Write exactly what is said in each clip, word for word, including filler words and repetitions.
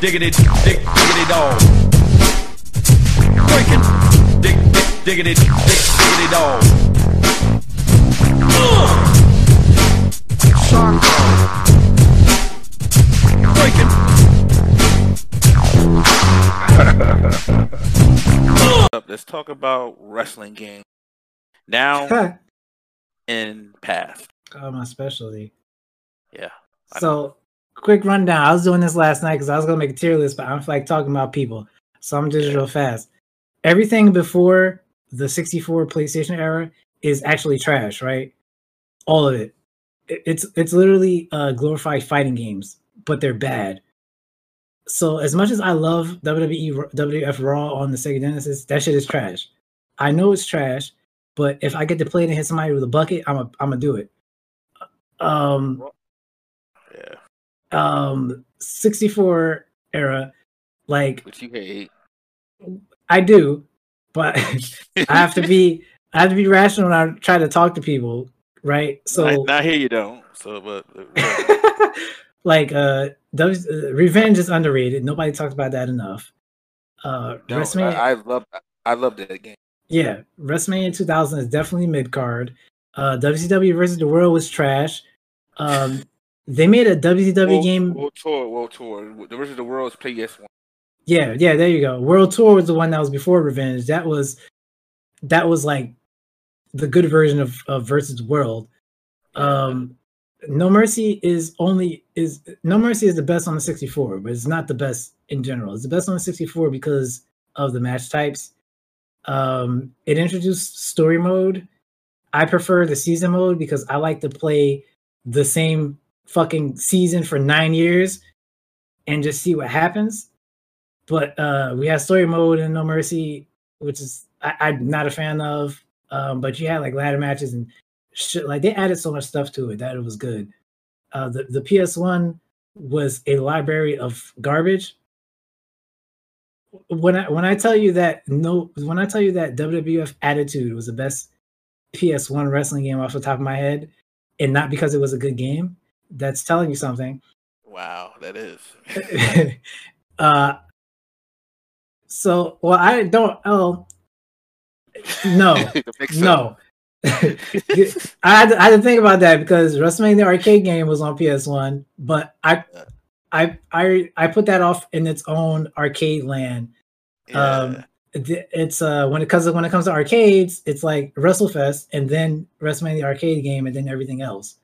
diggity, dig, diggity dog. Breaking, dig, dig, diggity, dig, diggity dog. Shark dog. Breaking. Let's talk about wrestling games now and past. Oh, my specialty. Yeah. So, quick rundown. I was doing this last night because I was going to make a tier list, but I'm like talking about people. So I'm just real fast. Everything before the sixty-four PlayStation era is actually trash, right? All of it. It's it's literally uh, glorified fighting games, but they're bad. So as much as I love W W E, W W F Raw on the Sega Genesis, that shit is trash. I know it's trash, but if I get to play it and hit somebody with a bucket, I'm a, I'm gonna do it. Um. Yeah. Um, sixty-four era, like. Which you hate. I do, but I have to be. I have to be rational when I try to talk to people, right? So. I, not here you don't. So, but. but. Like uh, w- uh, Revenge is underrated. Nobody talks about that enough. Uh, no, WrestleMania- I, I love. I love that game. Yeah, WrestleMania two thousand is definitely mid card. Uh, W C W versus the World was trash. Um, they made a W C W World, game. World Tour, World Tour. The versus the World is P S one. Yeah, yeah. There you go. World Tour was the one that was before Revenge. That was, that was like, the good version of, of versus World. Um, No Mercy is only is No Mercy is the best on the sixty-four, but it's not the best in general. It's the best on the sixty-four because of the match types. Um, it introduced story mode. I prefer the season mode because I like to play the same fucking season for nine years and just see what happens. But uh, we have story mode in No Mercy, which is I, I'm not a fan of. Um, but you had like ladder matches and shit, like they added so much stuff to it that it was good. Uh, the the P S one was a library of garbage. When I when I tell you that no, when I tell you that W W F Attitude was the best P S one wrestling game off the top of my head, and not because it was a good game, that's telling you something. Wow, that is. uh, so well, I don't. Oh, no, no. I, had to, I had to think about that because WrestleMania the Arcade Game was on P S one, but I, I, I, I put that off in its own arcade land. Yeah. Um, it's uh when it comes to, when it comes to arcades, it's like WrestleFest and then WrestleMania the Arcade Game and then everything else.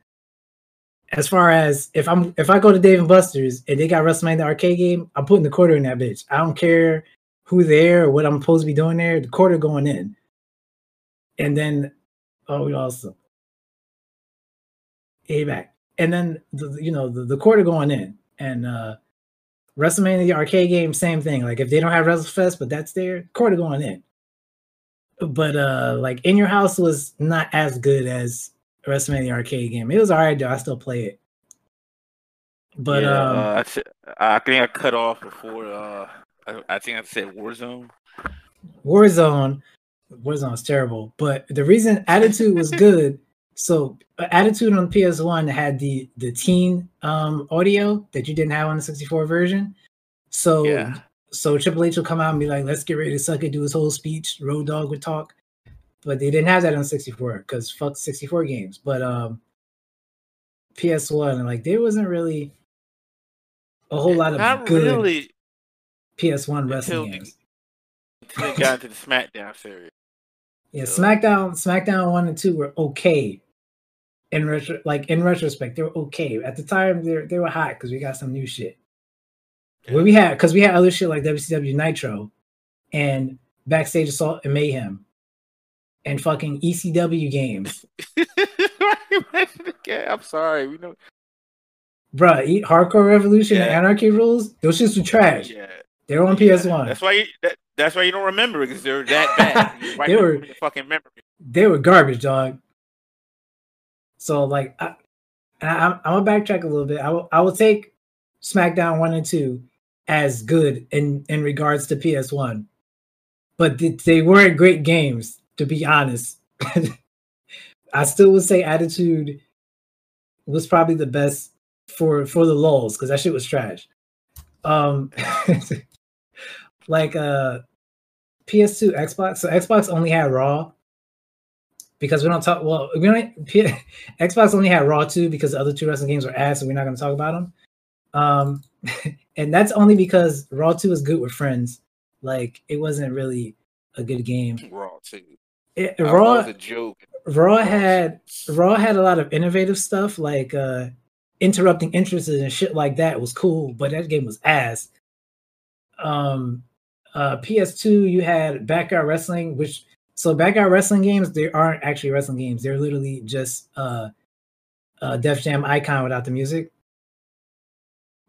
As far as if I'm if I go to Dave and Buster's and they got WrestleMania the Arcade Game, I'm putting the quarter in that bitch. I don't care who's there or what I'm supposed to be doing there. The quarter going in, and then. Oh, we also hey back, and then the, you know the, the quarter going in, and uh, WrestleMania the Arcade Game, same thing. Like if they don't have WrestleFest, but that's their quarter going in. But uh, like In Your House was not as good as WrestleMania the Arcade Game. It was alright though. I still play it. But yeah, um, uh, I, th- I think I cut off before. Uh, I, I think I said Warzone. Warzone. Warzone was terrible, but the reason Attitude was good, so Attitude on P S one had the the teen um, audio that you didn't have on the sixty-four version. So yeah. So Triple H will come out and be like, "Let's get ready to suck it," do his whole speech. Road Dogg would talk, but they didn't have that on sixty-four because fuck sixty-four games. But um, P S one, like there wasn't really a whole lot of Not good really P S one wrestling games. They got into the SmackDown series. Yeah, so. SmackDown, SmackDown one and two were okay. In retro, like in retrospect, they were okay at the time. They they were hot because we got some new shit. Yeah. What we had because we had other shit like W C W Nitro, and Backstage Assault and Mayhem, and fucking E C W games. I'm sorry, we know. Bruh, eat Hardcore Revolution yeah. and Anarchy Rules. Those shits were trash. Yeah. They're on yeah. P S one. That's why. You, that, That's why you don't remember because they're that bad. Right they were the fucking memory. They were garbage, dog. So like, I, I, I'm gonna backtrack a little bit. I will, I will take SmackDown one and two as good in, in regards to P S one, but they, they weren't great games to be honest. I still would say Attitude was probably the best for for the lulz because that shit was trash. Um, like uh, P S two, Xbox. So Xbox only had Raw because we don't talk. Well, we don't. P- Xbox only had Raw too because the other two wrestling games were ass, so we're not going to talk about them. Um, and that's only because Raw two was good with friends. Like it wasn't really a good game. Raw two. It, Raw was a joke. Raw had Raw had a lot of innovative stuff like uh, interrupting entrances and shit like that was cool, but that game was ass. Um, uh, P S two, you had backyard wrestling, which so backyard wrestling games they aren't actually wrestling games; they're literally just uh, uh, Def Jam Icon without the music.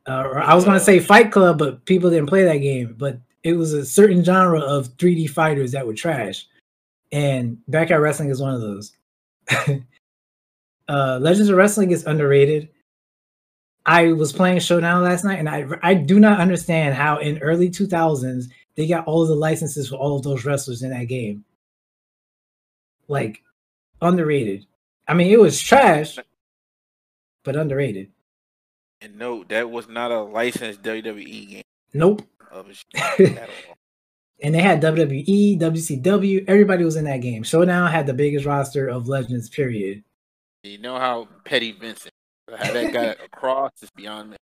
Uh, or I was gonna say Fight Club, but people didn't play that game. But it was a certain genre of three D fighters that were trash. And backyard wrestling is one of those. uh, Legends of Wrestling is underrated. I was playing Showdown last night, and I I do not understand how in early two thousands they got all of the licenses for all of those wrestlers in that game. Like, underrated. I mean, it was trash, but underrated. And no, that was not a licensed W W E game. Nope. At all. And they had W W E, W C W. Everybody was in that game. Showdown had the biggest roster of legends, period. You know how petty Vincent, how that got across is beyond me.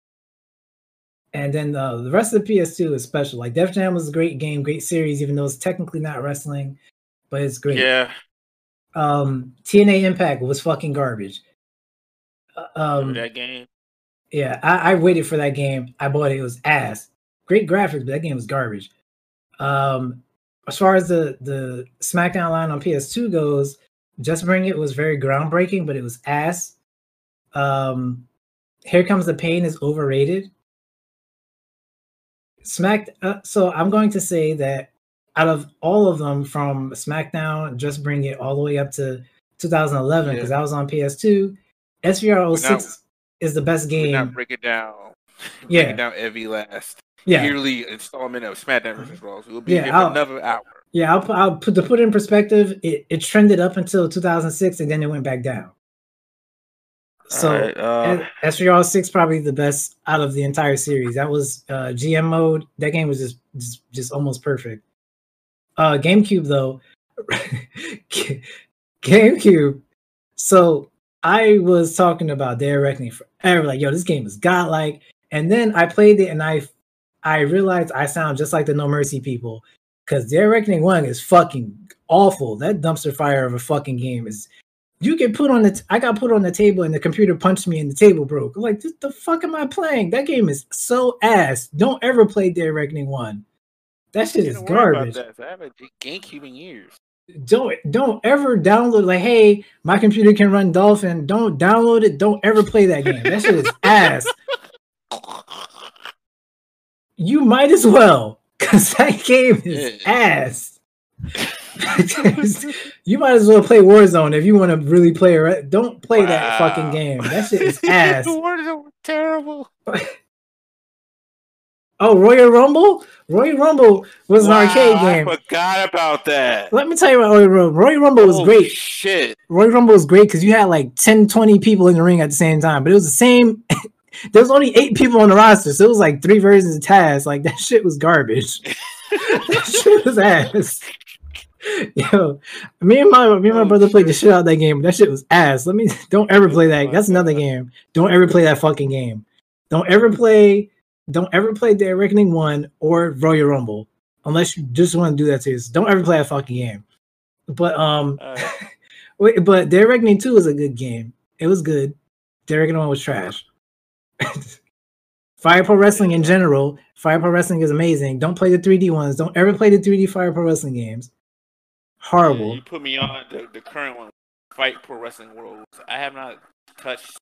And then uh, the rest of the P S two is special. Like, Def Jam was a great game, great series, even though it's technically not wrestling, but it's great. Yeah. Um, T N A Impact was fucking garbage. Uh, um, that game? Yeah, I-, I waited for that game. I bought it. It was ass. Great graphics, but that game was garbage. Um, as far as the, the SmackDown line on P S two goes, Just Bring It was very groundbreaking, but it was ass. Um, Here Comes the Pain is overrated. Smack. Uh, so I'm going to say that out of all of them from SmackDown, Just Bring It all the way up to twenty eleven, because yeah. I was on P S two, S V R oh six not, is the best game. Not break it down. Yeah. Break it down every last. Yeah. Yearly installment of SmackDown versus Raw. We'll be yeah, here for I'll, another hour. Yeah, I'll, I'll put to put it in perspective. It, it trended up until two thousand six, and then it went back down. So right, uh, S V R six probably the best out of the entire series. That was uh, G M mode. That game was just just, just almost perfect. Uh, GameCube though, GameCube. So I was talking about Dead Reckoning forever. Like, yo, this game is godlike. And then I played it, and I. I realized I sound just like the No Mercy people because Dead Reckoning One is fucking awful. That dumpster fire of a fucking game is. You get put on the. T- I got put on the table and the computer punched me and the table broke. I'm like, what the fuck am I playing? That game is so ass. Don't ever play Dead Reckoning One. That shit is garbage. About that. I haven't GameCube in years. Don't don't ever download. Like, hey, my computer can run Dolphin. Don't download it. Don't ever play that game. That shit is ass. You might as well, because that game is ass. You might as well play Warzone if you want to really play it. Re- don't play wow. that fucking game. That shit is ass. Warzone was terrible. Oh, Royal Rumble? Royal Rumble was wow, an arcade game. I forgot about that. Let me tell you about Royal Rumble. Royal Rumble was Holy great. Shit. Royal Rumble was great because you had like ten, twenty people in the ring at the same time, but it was the same... There was only eight people on the roster, so it was like three versions of Taz. Like, that shit was garbage. That shit was ass. Yo, me and my me and my brother played the shit out of that game. That shit was ass. Let me don't ever play that. That's another game. Don't ever play that fucking game. Don't ever play. Don't ever play Dead Reckoning One or Royal Rumble unless you just want to do that to yourself. Don't ever play that fucking game. But um, wait, but Dead Reckoning Two was a good game. It was good. Dead Reckoning One was trash. Fire Pro Wrestling in general. Fire Pro Wrestling is amazing. Don't play the three D ones. Don't ever play the three D Fire Pro Wrestling games. Horrible. Yeah, you put me on the, the current one, Fight Pro Wrestling World. I have not touched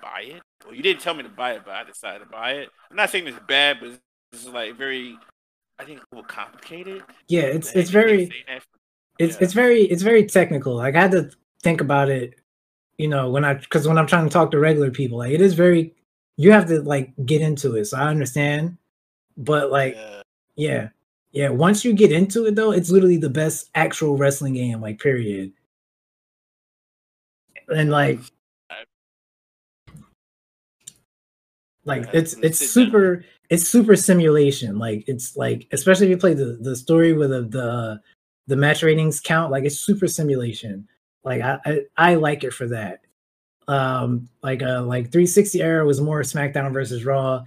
buy it. Well, you didn't tell me to buy it, but I decided to buy it. I'm not saying it's bad, but it's like very, I think, a little complicated. Yeah, it's it's very, for, it's yeah. it's very it's very technical. Like, I had to think about it. You know, when I, because when I'm trying to talk to regular people, like, it is very, you have to like get into it. So I understand, but like, yeah, yeah. yeah. Once you get into it though, it's literally the best actual wrestling game, like, period. And like, I... Like it's it's super down. It's super simulation. Like it's like, especially if you play the, the story with the, the the match ratings count, like it's super simulation. Like I I, I like it for that. Um, like uh, like three sixty era was more SmackDown versus Raw.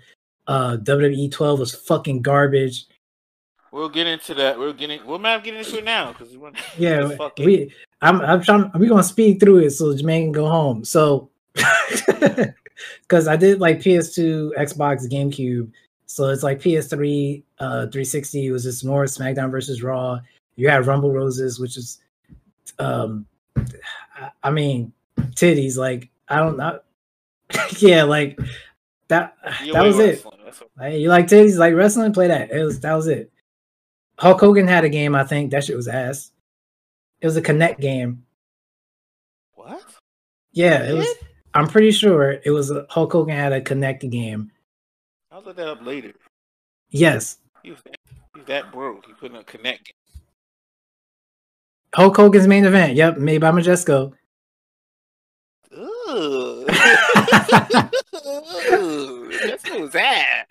Uh, W W E twelve was fucking garbage. We'll get into that. We'll get in, we'll not get into it now because we want. Yeah, we. I'm. I'm trying. We're gonna speed through it so Jermaine can go home. So, because I did like P S two, Xbox, GameCube. So it's like P S three, uh, three sixty was just more SmackDown versus Raw. You had Rumble Roses, which is, um, I, I mean, titties. Like I don't know. Yeah, like that. You that was wrestling. It. What... Like, you like titties? Like wrestling? Play that. It was that was it. Hulk Hogan had a game. I think that shit was ass. It was a Kinect game. What? Yeah, it was. I'm pretty sure it was a, Hulk Hogan had a Kinect game. I'll look that up later. Yes. He was that, he was that broke. He put in a Kinect game. Hulk Hogan's Main Event. Yep, made by Majesco. Ooh. That's what was that?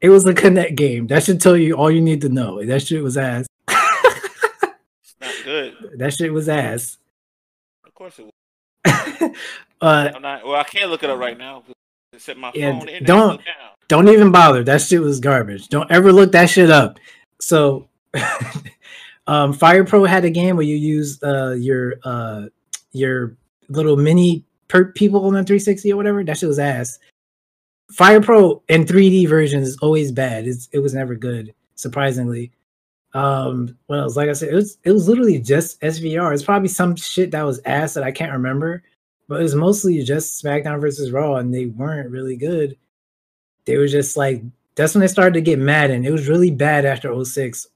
It was a Kinect game. That should tell you all you need to know. That shit was ass. It's not good. That shit was ass. Of course it was. uh, I'm not, well, I can't look it up right now. Except my yeah, phone. Don't don't even bother. That shit was garbage. Don't ever look that shit up. So, um, Fire Pro had a game where you use uh, your uh, your little mini perp people on the three sixty or whatever. That shit was ass. Fire Pro in three D version is always bad. It's, it was never good, surprisingly. Um, what else? Like I said, it was it was literally just S V R. It's probably some shit that was ass that I can't remember, but it was mostly just SmackDown versus Raw, and they weren't really good. They were just like, that's when they started to get mad, and it was really bad after oh six.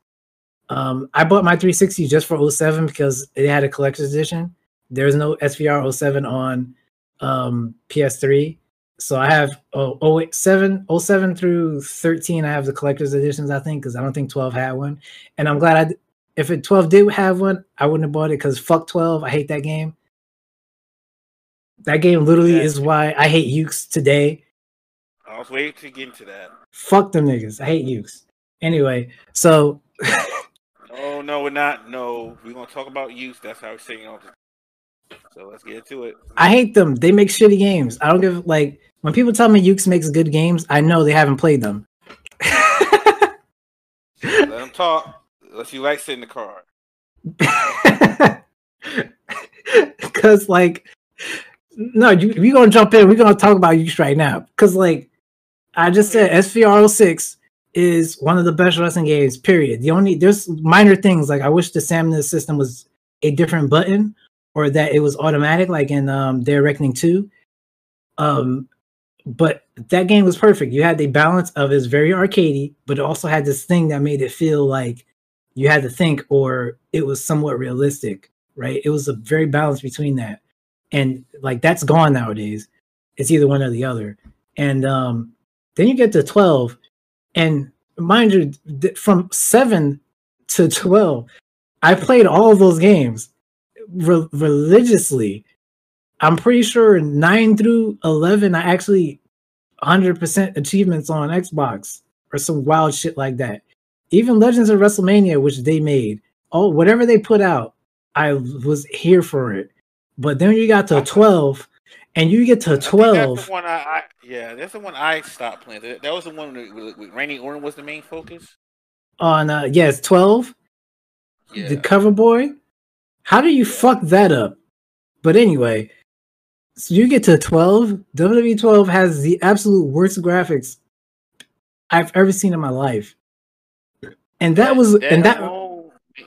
Um, I bought my three sixty just for oh seven because it had a collector's edition. There was no S V R oh seven on um, P S three. So I have oh, oh seven, oh seven through thirteen. I have the collector's editions, I think, because I don't think twelve had one. And I'm glad I, if it twelve did have one, I wouldn't have bought it because fuck twelve. I hate that game. That game literally yeah. is why I hate Yuke's today. I was waiting to get into that. Fuck them niggas. I hate Yuke's. Anyway, so. Oh, no, we're not. No, we're going to talk about Yuke's. That's how we're saying all this. So let's get to it. I hate them. They make shitty games. I don't give like when people tell me Yuke's makes good games, I know they haven't played them. Let them talk. Unless you like sitting in the car. Cause like no, you we gonna jump in, we're gonna talk about Yuke's right now. Cause like I just said S V R oh six is one of the best wrestling games, period. The only there's minor things like I wish the stamina system was a different button. Or that it was automatic, like in um, Dead Reckoning two. Um, but that game was perfect. You had the balance of it's very arcadey, but it also had this thing that made it feel like you had to think, or it was somewhat realistic, right? It was a very balance between that. And like that's gone nowadays. It's either one or the other. And um, then you get to twelve. And mind you, th- from seven to twelve, I played all of those games. Re- religiously, I'm pretty sure nine through eleven, I actually one hundred percent achievements on Xbox or some wild shit like that. Even Legends of WrestleMania, which they made, oh, whatever they put out, I was here for it. But then you got to twelve, and you get to twelve. That's the one I, I, yeah, that's the one I stopped playing. That, that was the one with, with Randy Orton was the main focus. On uh, yes, twelve, yeah. The Cover Boy. How do you fuck that up? But anyway, so you get to twelve. W W E twelve has the absolute worst graphics I've ever seen in my life, and that, that was that and that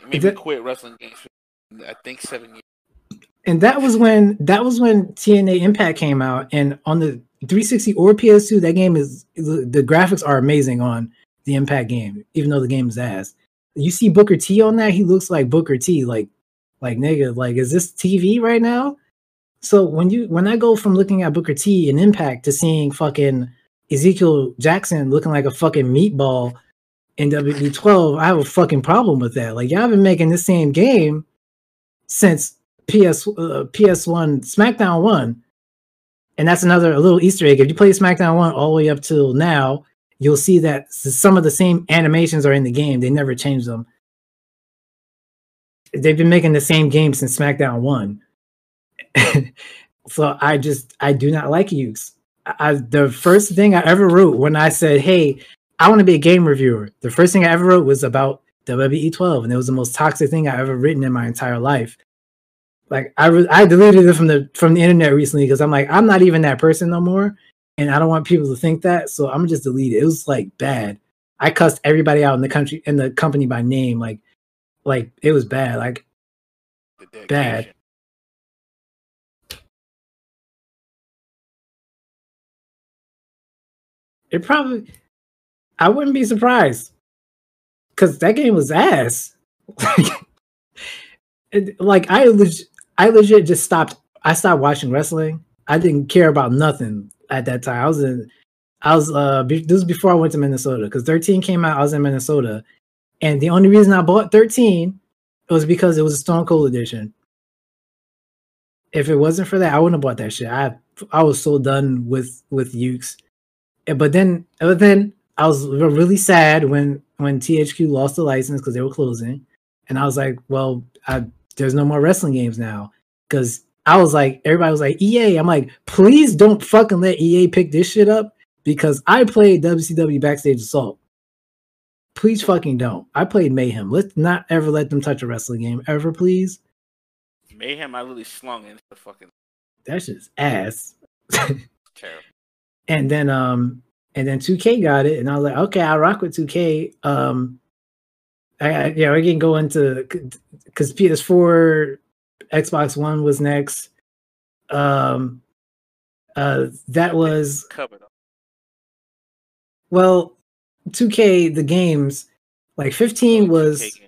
made me quit wrestling games. For, I think seven years. And that was when that was when T N A Impact came out, and on the three sixty or P S two, that game is the graphics are amazing on the Impact game, even though the game is ass. You see Booker T on that; he looks like Booker T, like. Like nigga, like is this T V right now? So when you when I go from looking at Booker T and Impact to seeing fucking Ezekiel Jackson looking like a fucking meatball in W W E twelve, I have a fucking problem with that. Like y'all been making this same game since P S uh, P S one SmackDown one. And that's another a little Easter egg. If you play SmackDown one all the way up till now, you'll see that some of the same animations are in the game. They never changed them. They've been making the same game since SmackDown one. So I just, I do not like Yuke's. I, the first thing I ever wrote when I said, hey, I want to be a game reviewer, the first thing I ever wrote was about W W E twelve, and it was the most toxic thing I ever written in my entire life. Like I, re- I deleted it from the from the internet recently because I'm like, I'm not even that person no more, and I don't want people to think that, so I'm just delete it. It was like bad. I cussed everybody out in the country in the company by name, like, like it was bad, like bad. It probably, I wouldn't be surprised, because that game was ass. It, like I legit, I legit just stopped. I stopped watching wrestling. I didn't care about nothing at that time. I was in, I was uh, be, this was before I went to Minnesota, because thirteen came out. I was in Minnesota, and the only reason I bought thirteen was because it was a Stone Cold edition. If it wasn't for that, I wouldn't have bought that shit. I I was so done with with Yuke's. But then, but then I was really sad when, when T H Q lost the license because they were closing. And I was like, well, I, there's no more wrestling games now. Because I was like, everybody was like, E A. I'm like, please don't fucking let E A pick this shit up, because I played W C W Backstage Assault. Please fucking don't. I played Mayhem. Let's not ever let them touch a wrestling game ever, please. Mayhem, I really slung into the fucking... That shit's ass. Terrible. And then, um, and then two K got it, and I was like, okay, I rock with two K. Um, I, I yeah, we can go into, because P S four, Xbox One was next. Um, uh, that was well, two K the games, like fifteen was,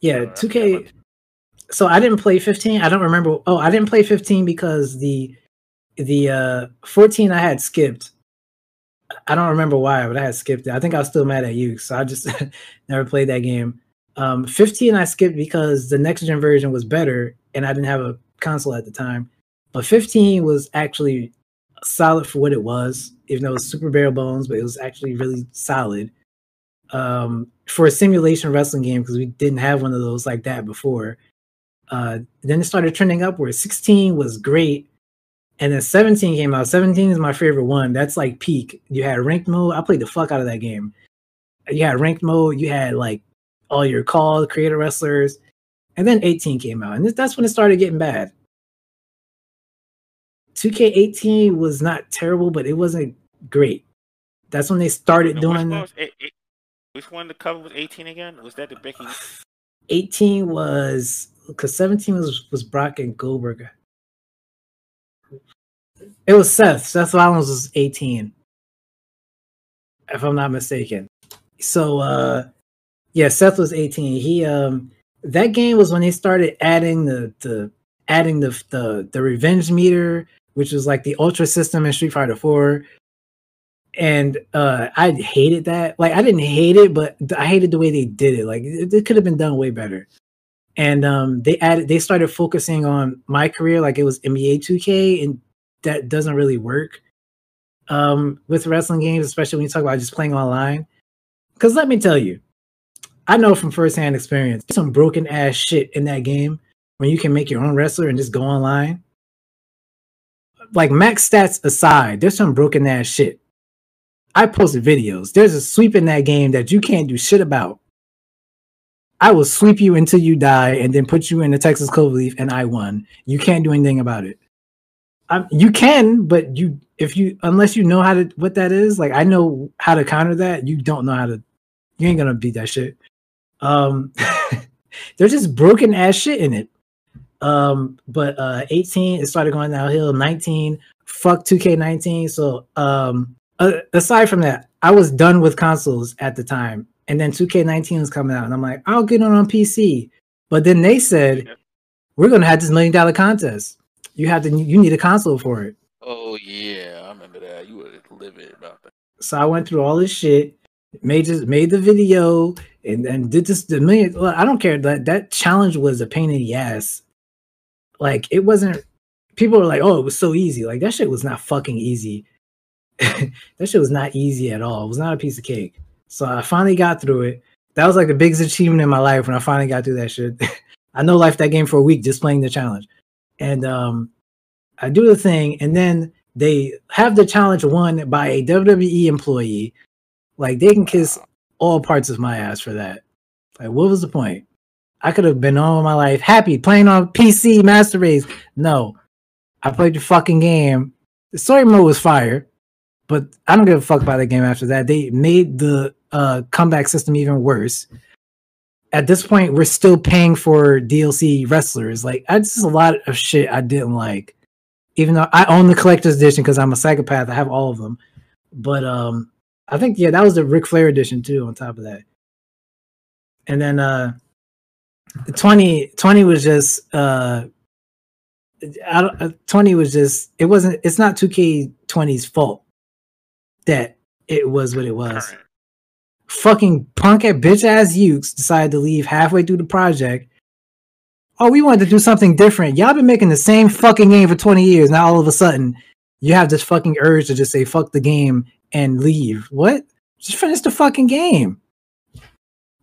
yeah, two K. So I didn't play fifteen. I don't remember. Oh, I didn't play fifteen because the the uh, fourteen I had skipped. I don't remember why, but I had skipped it. I think I was still mad at you, so I just never played that game. Um, fifteen I skipped because the next-gen version was better, and I didn't have a console at the time. But fifteen was actually solid for what it was, even though it was super bare bones, but it was actually really solid. Um, for a simulation wrestling game, because we didn't have one of those like that before. Uh, then it started trending upward. sixteen was great. And then seventeen came out. seventeen is my favorite one. That's like peak. You had ranked mode. I played the fuck out of that game. You had ranked mode. You had like all your calls, creator wrestlers. And then eighteen came out. And that's when it started getting bad. two K eighteen was not terrible, but it wasn't great. That's when they started and doing that. Eight, eight, which one the cover was eighteen again? Or was that the Becky? eighteen was, because seventeen was, was Brock and Goldberg. It was Seth. Seth Rollins was eighteen, if I'm not mistaken. So, uh, yeah, Seth was eighteen. He um, that game was when they started adding the the adding the the, the revenge meter, which was like the Ultra system in Street Fighter four. And uh, I hated that. Like, I didn't hate it, but I hated the way they did it. Like, it, it could have been done way better. And um, they added. They started focusing on my career, like it was N B A two K, and that doesn't really work um, with wrestling games, especially when you talk about just playing online. Because let me tell you, I know from firsthand experience, there's some broken ass shit in that game when you can make your own wrestler and just go online. Like, max stats aside, there's some broken ass shit. I posted videos. There's a sweep in that game that you can't do shit about. I will sweep you until you die and then put you in the Texas Cloverleaf, and I won. You can't do anything about it. Um, you can, but you if you unless you know how to what that is, like I know how to counter that. You don't know how to. You ain't gonna beat that shit. Um, there's just broken ass shit in it. Um, but uh, eighteen, it started going downhill. nineteen, fuck two K nineteen. So um, uh, aside from that, I was done with consoles at the time, and then two K nineteen was coming out, and I'm like, I'll get on on P C. But then they said, we're gonna have this million dollar contest. You have to. You need a console for it. Oh yeah, I remember that. You were livid about that. So I went through all this shit, made just made the video, and and did this. The million. Well, I don't care that that challenge was a pain in the ass. Like it wasn't. people are like, oh, it was so easy. Like, that shit was not fucking easy. That shit was not easy at all. It was not a piece of cake. So I finally got through it. That was like the biggest achievement in my life when I finally got through that shit. I no life that game for a week just playing the challenge. And um, I do the thing, and then they have the challenge won by a W W E employee. Like, they can kiss all parts of my ass for that. Like, what was the point? I could have been all my life happy playing on P C Master Race. No, I played the fucking game. The story mode was fire, but I don't give a fuck about that game after that. They made the uh, comeback system even worse. At this point, we're still paying for D L C wrestlers. Like, I just a lot of shit I didn't like. Even though I own the collector's edition because I'm a psychopath, I have all of them. But um, I think, yeah, that was the Ric Flair edition too, on top of that. And then uh, twenty, twenty was just, uh, I don't, twenty was just, it wasn't, it's not two K twenty's fault that it was what it was. Right. Fucking punk at bitch ass Yuke's decided to leave halfway through the project. Oh, we wanted to do something different. Y'all been making the same fucking game for twenty years. Now all of a sudden, you have this fucking urge to just say fuck the game and leave. What? Just finish the fucking game.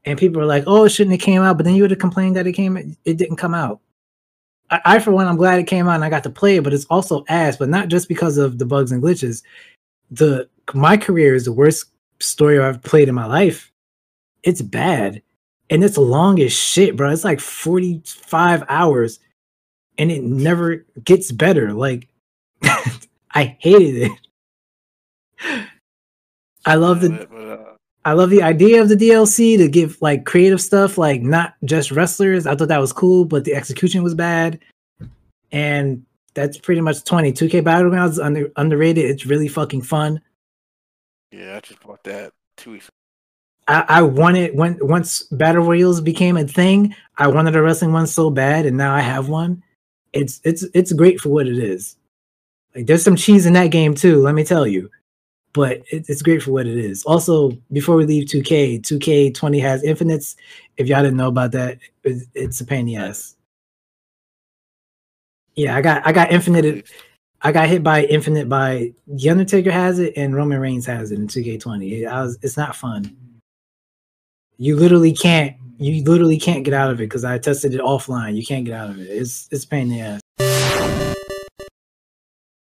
And people are like, oh, it shouldn't have came out. But then you would have complained that it came, it didn't come out. I, I, for one, I'm glad it came out and I got to play it, but it's also ass, but not just because of the bugs and glitches. The my career is the worst story I've played in my life. It's bad. And it's long as shit, bro. It's like forty-five hours. And it never gets better. Like, I hated it. I love the... I love the idea of the D L C to give like creative stuff, like not just wrestlers. I thought that was cool, but the execution was bad. And that's pretty much twenty. two K Battlegrounds is under, underrated. It's really fucking fun. Yeah, I just bought that two weeks ago. I, I wanted, when, once Battle Royals became a thing, I wanted a wrestling one so bad, and now I have one. It's, it's, it's great for what it is. Like, there's some cheese in that game too, let me tell you. But it's great for what it is. Also, before we leave two K, two K twenty has infinites. If y'all didn't know about that, it's a pain in the ass. Yeah, I got I got infinited. I got hit by infinite by The Undertaker has it and Roman Reigns has it in two K twenty. It, I was, it's not fun. You literally can't. You literally can't get out of it because I tested it offline. You can't get out of it. It's it's a pain in the ass.